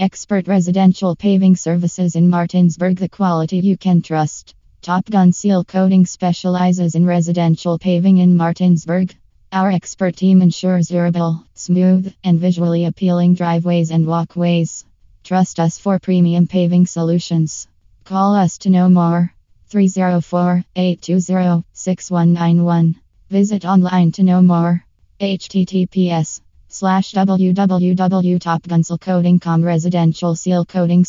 Expert residential paving services in Martinsburg, the quality you can trust. Top Gun Seal Coating specializes in residential paving in Martinsburg. Our expert team ensures durable, smooth, and visually appealing driveways and walkways. Trust us for premium paving solutions. Call us to know more. 304-820-6191. Visit online to know more. https://www.topgunsealcoating.com residential seal coating/.